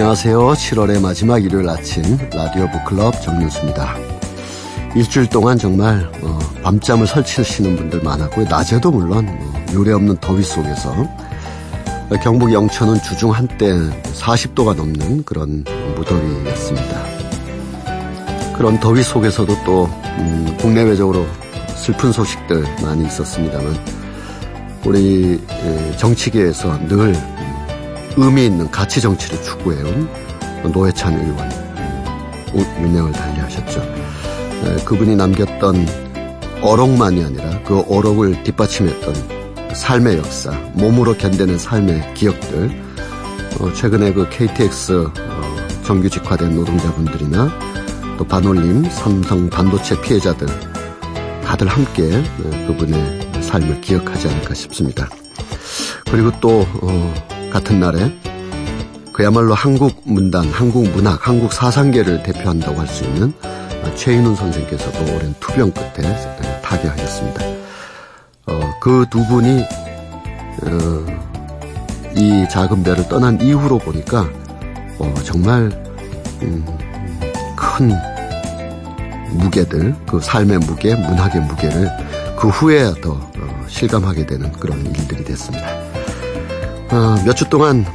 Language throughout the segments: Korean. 안녕하세요. 7월의 마지막 일요일 아침 라디오 북클럽 정윤수입니다. 일주일 동안 정말 밤잠을 설치시는 분들 많았고요. 낮에도 물론 요래 없는 더위 속에서 경북 영천은 주중 한때 40도가 넘는 그런 무더위였습니다. 그런 더위 속에서도 또 국내외적으로 슬픈 소식들 많이 있었습니다만 우리 정치계에서 늘 의미 있는 가치 정치를 추구해온 노회찬 의원 유명을 달리하셨죠. 그분이 남겼던 어록만이 아니라 그 어록을 뒷받침했던 삶의 역사, 몸으로 견뎌낸 삶의 기억들, 최근에 그 KTX 정규 직화된 노동자분들이나 또 반올림, 삼성 반도체 피해자들 다들 함께 그분의 삶을 기억하지 않을까 싶습니다. 그리고 또 같은 날에 그야말로 한국 문단, 한국 문학, 한국 사상계를 대표한다고 할 수 있는 최인훈 선생께서도 오랜 투병 끝에 타계하셨습니다. 그 두 분이 이 작은 배를 떠난 이후로 보니까 정말 큰 무게들, 그 삶의 무게, 문학의 무게를 그 후에야 더 실감하게 되는 그런 일들이 됐습니다. 몇 주 동안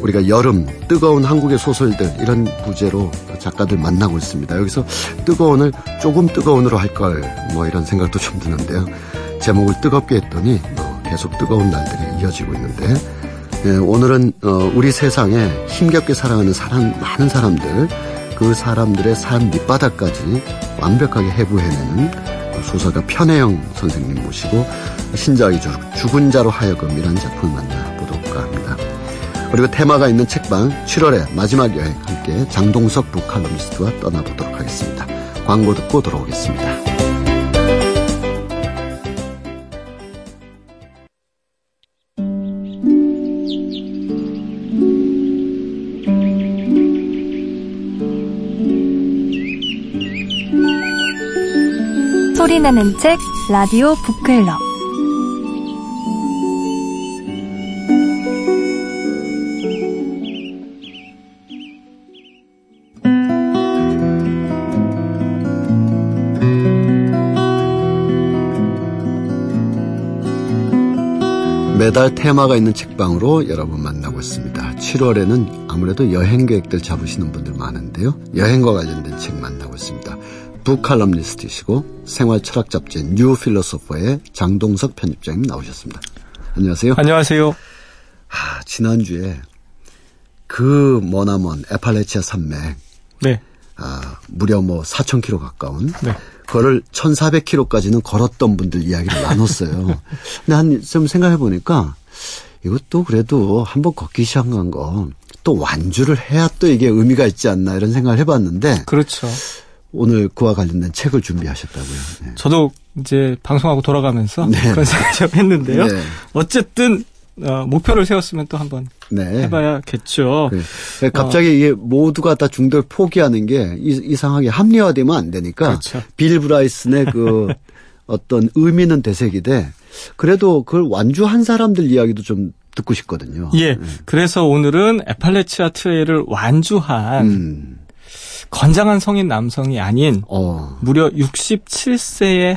우리가 여름, 뜨거운 한국의 소설들 이런 부제로 작가들 만나고 있습니다. 여기서 뜨거운을 조금 뜨거운으로 할 걸 이런 생각도 좀 드는데요. 제목을 뜨겁게 했더니 계속 뜨거운 날들이 이어지고 있는데 오늘은 우리 세상에 힘겹게 살아가는 많은 사람들 그 사람들의 삶 밑바닥까지 완벽하게 해부해내는 소설가 편혜영 선생님 모시고 신자의 죽은 자로 하여금이라는 작품을 만나보도록 합니다. 그리고 테마가 있는 책방 7월의 마지막 여행 함께 장동석 북칼럼니스트와 떠나보도록 하겠습니다. 광고 듣고 돌아오겠습니다. 소리나는 책 라디오 북클럽 매달 테마가 있는 책방으로 여러분 만나고 있습니다. 7월에는 아무래도 여행 계획들 잡으시는 분들 많은데요. 여행과 관련된 책 만나고 있습니다. 북칼럼니스트이시고 생활철학 잡지 뉴 필로소퍼의 장동석 편집장님 나오셨습니다. 안녕하세요. 안녕하세요. 지난주에 그 머나먼 애팔래치아 산맥 네. 무려 4,000km 가까운 네. 그거를 1,400km까지는 걸었던 분들 이야기를 나눴어요. 근데 좀 생각해보니까 이것도 그래도 한번 걷기 시작한 거 또 완주를 해야 또 이게 의미가 있지 않나 이런 생각을 해봤는데 그렇죠. 오늘 그와 관련된 책을 준비하셨다고요. 네. 저도 이제 방송하고 돌아가면서 네. 그런 생각을 좀 했는데요. 네. 어쨌든 목표를 세웠으면 또 한번 네. 해봐야겠죠. 네. 갑자기 이게 모두가 다 중도를 포기하는 게 이상하게 합리화되면 안 되니까 그렇죠. 빌 브라이슨의 그 어떤 의미는 되새기되 그래도 그걸 완주한 사람들 이야기도 좀 듣고 싶거든요. 예. 그래서 오늘은 애팔레치아 트레일을 완주한 건장한 성인 남성이 아닌 무려 67세의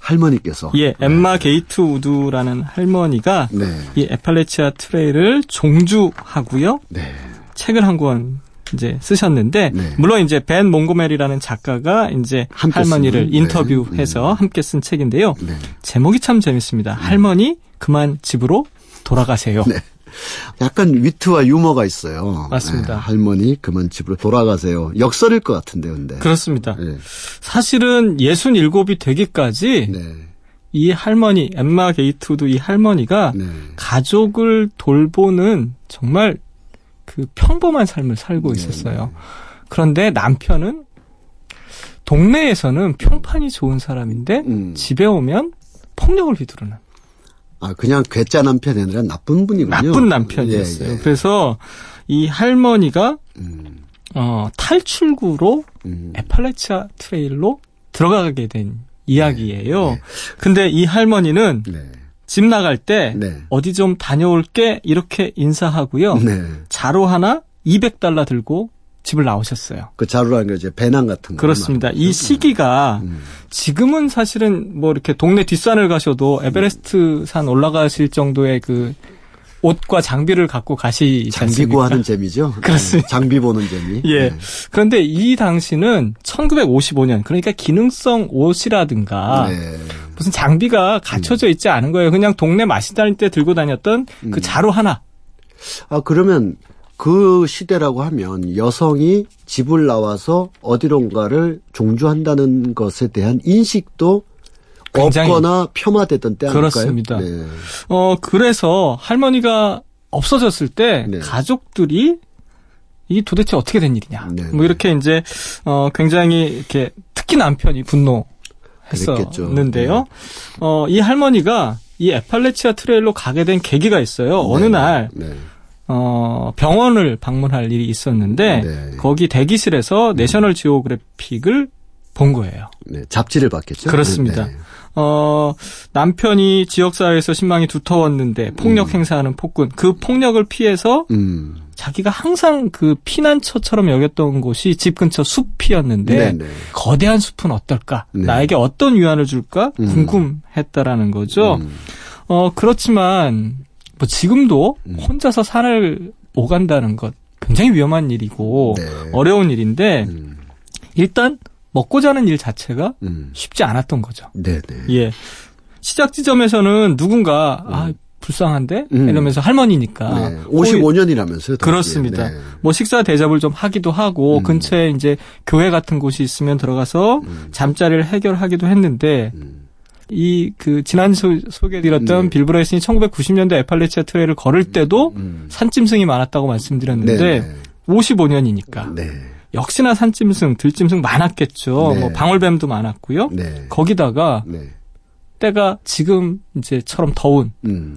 할머니께서 예, 엠마 게이트우드라는 할머니가 네. 이 애팔레치아 트레일을 종주하고요. 네. 책을 한 권 이제 쓰셨는데 네. 물론 이제 벤 몽고메리라는 작가가 이제 할머니를 네. 인터뷰해서 함께 쓴 책인데요. 네. 제목이 참 재밌습니다. 할머니 그만 집으로 돌아가세요. 네. 약간 위트와 유머가 있어요. 맞습니다. 네, 할머니 그만 집으로 돌아가세요. 역설일 것 같은데요. 근데. 그렇습니다. 네. 사실은 67이 되기까지 네. 이 할머니 엠마 게이트우드 이 할머니가 네. 가족을 돌보는 정말 그 평범한 삶을 살고 있었어요. 네. 그런데 남편은 동네에서는 평판이 좋은 사람인데 집에 오면 폭력을 휘두르는. 그냥 괴짜 남편이 아니라 나쁜 분이군요. 나쁜 남편이었어요. 예, 예. 그래서 이 할머니가 탈출구로 애팔레치아 트레일로 들어가게 된 이야기예요. 네. 근데 이 할머니는 네. 집 나갈 때 네. 어디 좀 다녀올게 이렇게 인사하고요. 네. 자로 하나 $200 들고 집을 나오셨어요. 그 자루라는 게 이제 배낭 같은 거. 그렇습니다. 이 시기가 지금은 사실은 뭐 이렇게 동네 뒷산을 가셔도 에베레스트 산 올라가실 정도의 그 옷과 장비를 갖고 가시지 않습니까? 장비 구하는 재미죠. 그렇습니다. 장비 보는 재미. 예. 네. 그런데 이 당시는 1955년 그러니까 기능성 옷이라든가 네. 무슨 장비가 갖춰져 있지 않은 거예요. 그냥 동네 마시 다닐 때 들고 다녔던 그 자루 하나. 아 그러면 그 시대라고 하면 여성이 집을 나와서 어디론가를 종주한다는 것에 대한 인식도 없거나 폄하됐던 때 아닐까요? 그렇습니다. 네. 그래서 할머니가 없어졌을 때 네. 가족들이 이 도대체 어떻게 된 일이냐. 네. 뭐 이렇게 이제 굉장히 이렇게 특히 남편이 분노했었는데요. 네. 이 할머니가 이 애팔레치아 트레일로 가게 된 계기가 있어요. 네. 어느 날 네. 병원을 방문할 일이 있었는데 네. 거기 대기실에서 내셔널 지오그래픽을 본 거예요. 네, 잡지를 봤겠죠. 그렇습니다. 네. 남편이 지역사회에서 신망이 두터웠는데 폭력 행사하는 폭군, 그 폭력을 피해서 자기가 항상 그 피난처처럼 여겼던 곳이 집 근처 숲이었는데 네네. 거대한 숲은 어떨까? 네. 나에게 어떤 위안을 줄까? 궁금했다라는 거죠. 그렇지만 뭐 지금도 혼자서 산을 오간다는 것 굉장히 위험한 일이고 네. 어려운 일인데 일단 먹고 자는 일 자체가 쉽지 않았던 거죠. 네네. 예. 시작 지점에서는 누군가 아 불쌍한데 이러면서 할머니니까 네. 55년이라면서요. 그렇습니다. 네. 뭐 식사 대접을 좀 하기도 하고 근처에 이제 교회 같은 곳이 있으면 들어가서 잠자리를 해결하기도 했는데 이 그 지난 소개드렸던 네. 빌 브레이슨이 1990년대 애팔레치아 트레일을 걸을 때도 산짐승이 많았다고 말씀드렸는데 네. 55년이니까. 네. 역시나 산짐승, 들짐승 많았겠죠. 네. 뭐 방울뱀도 많았고요. 네. 거기다가 네. 때가 지금 이제처럼 더운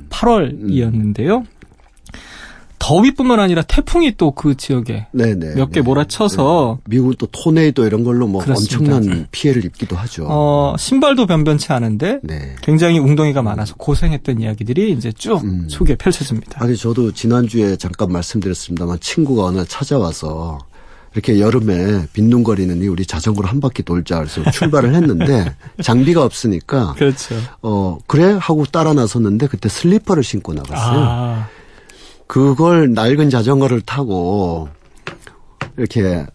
8월이었는데요. 더위뿐만 아니라 태풍이 또 그 지역에 몇 개 몰아쳐서 미국은 또 토네이도 이런 걸로 뭐 그렇습니다. 엄청난 피해를 입기도 하죠. 신발도 변변치 않은데 네. 굉장히 웅덩이가 많아서 고생했던 이야기들이 이제 쭉 속에 펼쳐집니다. 아니 저도 지난주에 잠깐 말씀드렸습니다만 친구가 어느 날 찾아와서 이렇게 여름에 빈둥거리느니 우리 자전거로 한 바퀴 돌자 해서 출발을 했는데 장비가 없으니까 그렇죠. 그래 하고 따라 나섰는데 그때 슬리퍼를 신고 나갔어요. 아. 그걸 낡은 자전거를 타고 이렇게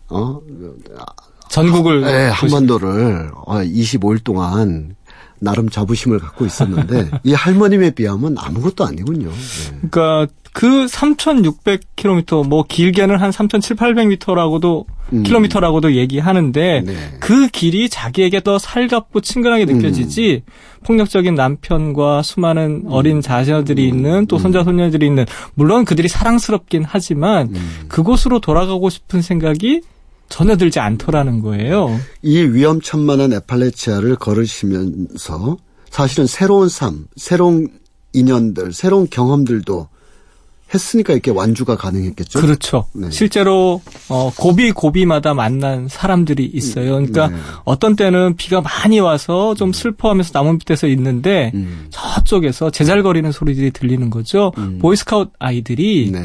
전국을 한반도를 25일 동안 나름 자부심을 갖고 있었는데 이 할머님에 비하면 아무것도 아니군요. 네. 그러니까 그 3,600km 뭐 길게는 한 3,700-800m라고도 킬로미터라고도 얘기하는데 네. 그 길이 자기에게 더 살갑고 친근하게 느껴지지 폭력적인 남편과 수많은 어린 자녀들이 있는 또 손자 손녀들이 있는 물론 그들이 사랑스럽긴 하지만 그곳으로 돌아가고 싶은 생각이 전혀 들지 않더라는 거예요. 이 위험천만한 애팔레치아를 걸으시면서 사실은 새로운 삶, 새로운 인연들, 새로운 경험들도 했으니까 이렇게 완주가 가능했겠죠. 그렇죠. 네. 실제로 고비고비마다 만난 사람들이 있어요. 그러니까 네. 어떤 때는 비가 많이 와서 좀 슬퍼하면서 나무 밑에서 있는데 저쪽에서 제잘거리는 소리들이 들리는 거죠. 보이스카우트 아이들이 네.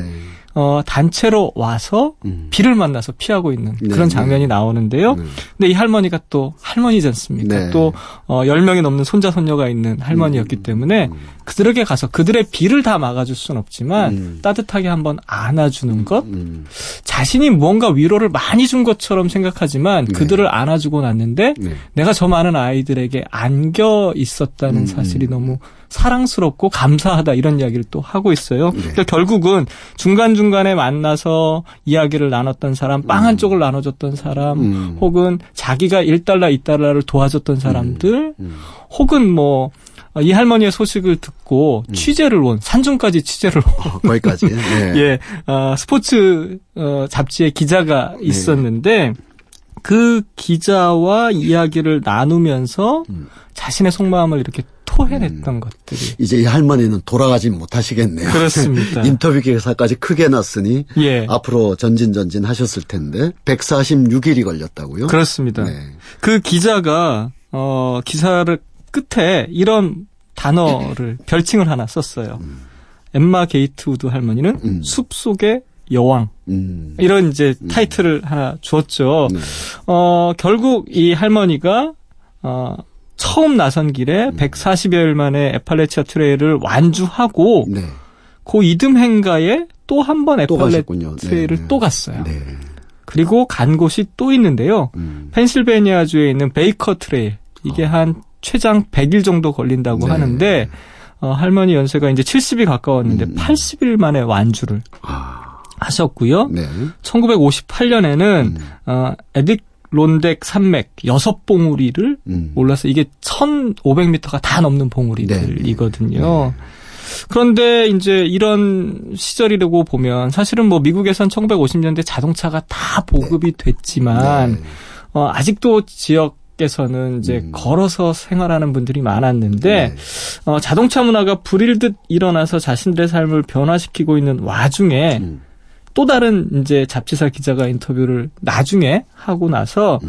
단체로 와서 비를 만나서 피하고 있는 그런 네, 장면이 네. 나오는데요. 근데 이 할머니가 또 할머니지 않습니까? 네. 또 10명이 넘는 손자 손녀가 있는 할머니였기 때문에 그들에게 가서 그들의 비를 다 막아줄 수는 없지만 따뜻하게 한번 안아주는 것 자신이 뭔가 위로를 많이 준 것처럼 생각하지만 네. 그들을 안아주고 났는데 네. 내가 저 많은 아이들에게 안겨 있었다는 사실이 너무 사랑스럽고 감사하다 이런 이야기를 또 하고 있어요. 네. 그러니까 결국은 중간에 만나서 이야기를 나눴던 사람, 빵 한 쪽을 나눠줬던 사람, 혹은 자기가 1달러, 2달러를 도와줬던 사람들, 혹은 뭐 이 할머니의 소식을 듣고 취재를 온, 산중까지 취재를 온. 거기까지. 네. 예, 스포츠 잡지에 기자가 있었는데 네. 그 기자와 이야기를 나누면서 자신의 속마음을 이렇게 토해냈던 것들이. 이제 이 할머니는 돌아가지 못하시겠네요. 그렇습니다. 인터뷰 기사까지 크게 났으니 예. 앞으로 전진전진 하셨을 텐데 146일이 걸렸다고요? 그렇습니다. 네. 그 기자가 기사를 끝에 이런 단어를 별칭을 하나 썼어요. 엠마 게이트우드 할머니는 숲속의 여왕. 이런 이제 타이틀을 하나 주었죠. 네. 결국 이 할머니가 처음 나선 길에 140여일 만에 애팔레치아 트레일을 완주하고 네. 그 이듬해인가에 또 한 번 애팔레치아 트레일을 또 갔어요. 네. 그리고 간 곳이 또 있는데요. 펜실베니아주에 있는 베이커 트레일. 이게 한 최장 100일 정도 걸린다고 네. 하는데 할머니 연세가 이제 70이 가까웠는데 80일 만에 완주를 하셨고요. 네. 1958년에는 에딕 론덱 산맥 6봉우리를 올라서 이게 1,500m가 다 넘는 봉우리들이거든요. 네. 그런데 이제 이런 시절이라고 보면 사실은 뭐 미국에선 1950년대 자동차가 다 보급이 됐지만 네. 아직도 지역에서는 이제 걸어서 생활하는 분들이 많았는데 네. 자동차 문화가 불일듯 일어나서 자신들의 삶을 변화시키고 있는 와중에 또 다른 이제 잡지사 기자가 인터뷰를 나중에 하고 나서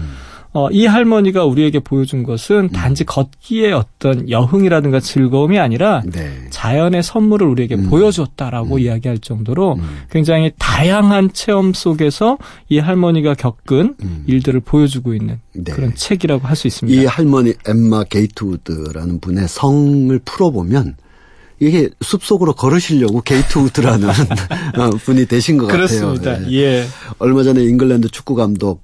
이 할머니가 우리에게 보여준 것은 단지 걷기의 어떤 여흥이라든가 즐거움이 아니라 네. 자연의 선물을 우리에게 보여줬다라고 이야기할 정도로 굉장히 다양한 체험 속에서 이 할머니가 겪은 일들을 보여주고 있는 네. 그런 책이라고 할 수 있습니다. 이 할머니 엠마 게이트우드라는 분의 성을 풀어보면 이게 숲속으로 걸으시려고 게이트우드라는 분이 되신 것 그렇습니다. 같아요. 그렇습니다. 예. 얼마 전에 잉글랜드 축구 감독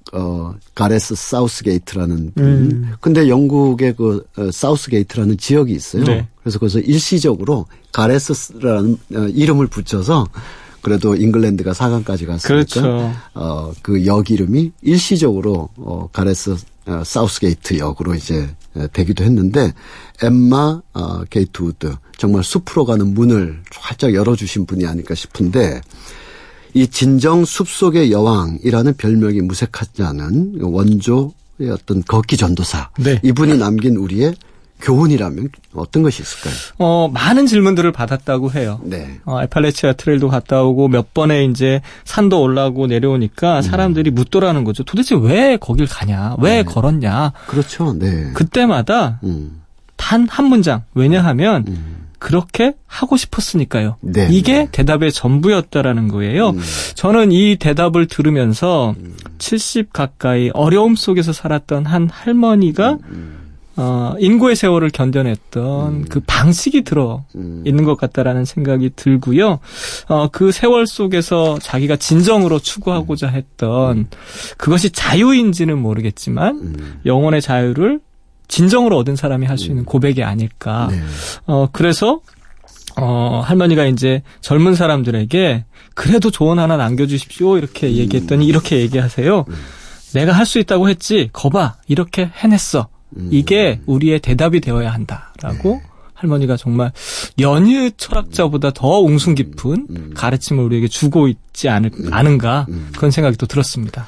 가레스 사우스게이트라는 분. 근데 영국의 그 사우스게이트라는 지역이 있어요. 네. 그래서 거기서 일시적으로 가레스라는 이름을 붙여서 그래도 잉글랜드가 4강까지 갔으니까 그렇죠. 그 역 이름이 일시적으로 가레스 사우스게이트 역으로 이제 되기도 했는데 엠마 게이트우드 정말 숲으로 가는 문을 활짝 열어주신 분이 아닐까 싶은데 이 진정 숲속의 여왕이라는 별명이 무색하지 않은 원조의 어떤 걷기 전도사 네. 이분이 남긴 우리의 교훈이라면 어떤 것이 있을까요? 많은 질문들을 받았다고 해요. 네. 애팔레치아 트레일도 갔다 오고 몇 번에 이제 산도 올라오고 내려오니까 사람들이 묻더라는 거죠. 도대체 왜 거길 가냐? 왜 네. 걸었냐? 그렇죠. 네. 그때마다 단 한 문장. 왜냐하면 그렇게 하고 싶었으니까요. 네. 이게 대답의 전부였다라는 거예요. 저는 이 대답을 들으면서 70 가까이 어려움 속에서 살았던 한 할머니가 인고의 세월을 견뎌냈던 그 방식이 들어 있는 것 같다라는 생각이 들고요. 그 세월 속에서 자기가 진정으로 추구하고자 했던 그것이 자유인지는 모르겠지만 영혼의 자유를 진정으로 얻은 사람이 할 수 있는 고백이 아닐까. 네. 그래서 할머니가 이제 젊은 사람들에게 그래도 조언 하나 남겨주십시오 이렇게 얘기했더니 이렇게 얘기하세요. 내가 할 수 있다고 했지. 거봐 이렇게 해냈어. 이게 우리의 대답이 되어야 한다라고 네. 할머니가 정말 여느 철학자보다 더 웅숭 깊은 가르침을 우리에게 주고 있지 않은가 그런 생각이 또 들었습니다.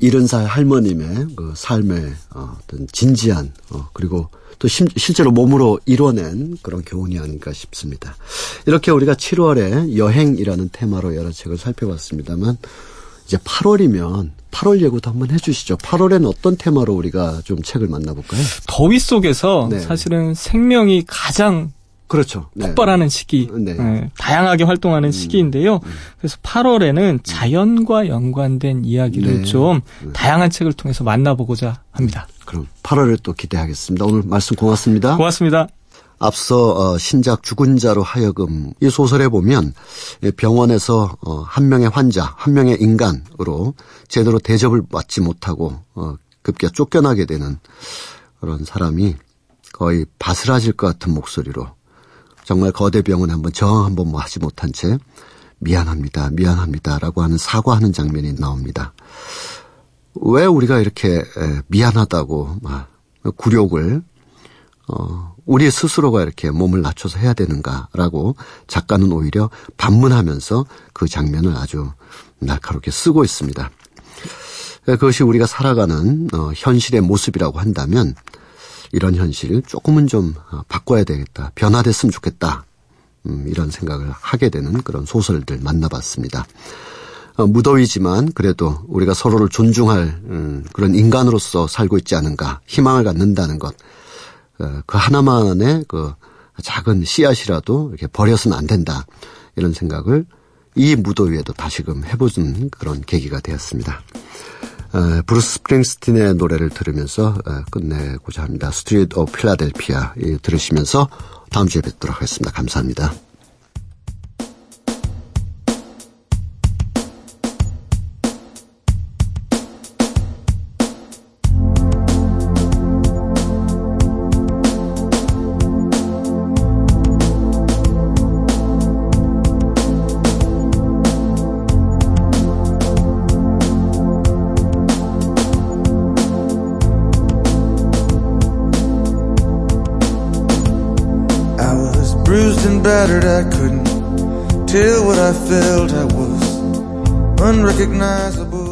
70살 할머님의 그 삶의 어떤 진지한 그리고 또 실제로 몸으로 이뤄낸 그런 교훈이 아닌가 싶습니다. 이렇게 우리가 7월에 여행이라는 테마로 여러 책을 살펴봤습니다만 이제 8월이면 8월 예고도 한번 해주시죠. 8월에는 어떤 테마로 우리가 좀 책을 만나볼까요? 더위 속에서 네. 사실은 생명이 가장 그렇죠. 폭발하는 네. 시기, 네. 네. 다양하게 활동하는 시기인데요. 그래서 8월에는 자연과 연관된 이야기를 네. 좀 다양한 책을 통해서 만나보고자 합니다. 그럼 8월을 또 기대하겠습니다. 오늘 말씀 고맙습니다. 고맙습니다. 앞서 신작 죽은 자로 하여금 이 소설에 보면 병원에서 한 명의 환자, 한 명의 인간으로 제대로 대접을 받지 못하고 급기야 쫓겨나게 되는 그런 사람이 거의 바스라질 것 같은 목소리로 정말 거대 병은 한번 저항 한번 뭐 하지 못한 채 미안합니다, 미안합니다라고 하는 사과하는 장면이 나옵니다. 왜 우리가 이렇게 미안하다고 막 굴욕을 우리 스스로가 이렇게 몸을 낮춰서 해야 되는가라고 작가는 오히려 반문하면서 그 장면을 아주 날카롭게 쓰고 있습니다. 그것이 우리가 살아가는 현실의 모습이라고 한다면 이런 현실 조금은 좀 바꿔야 되겠다. 변화됐으면 좋겠다. 이런 생각을 하게 되는 그런 소설들 만나봤습니다. 무더위지만 그래도 우리가 서로를 존중할 그런 인간으로서 살고 있지 않은가. 희망을 갖는다는 것. 그 하나만의 그 작은 씨앗이라도 이렇게 버려서는 안 된다. 이런 생각을 이 무더위에도 다시금 해보는 그런 계기가 되었습니다. 브루스 스프링스틴의 노래를 들으면서 끝내고자 합니다. Streets of Philadelphia 들으시면서 다음 주에 뵙도록 하겠습니다. 감사합니다. I couldn't tell what I felt. I was unrecognizable.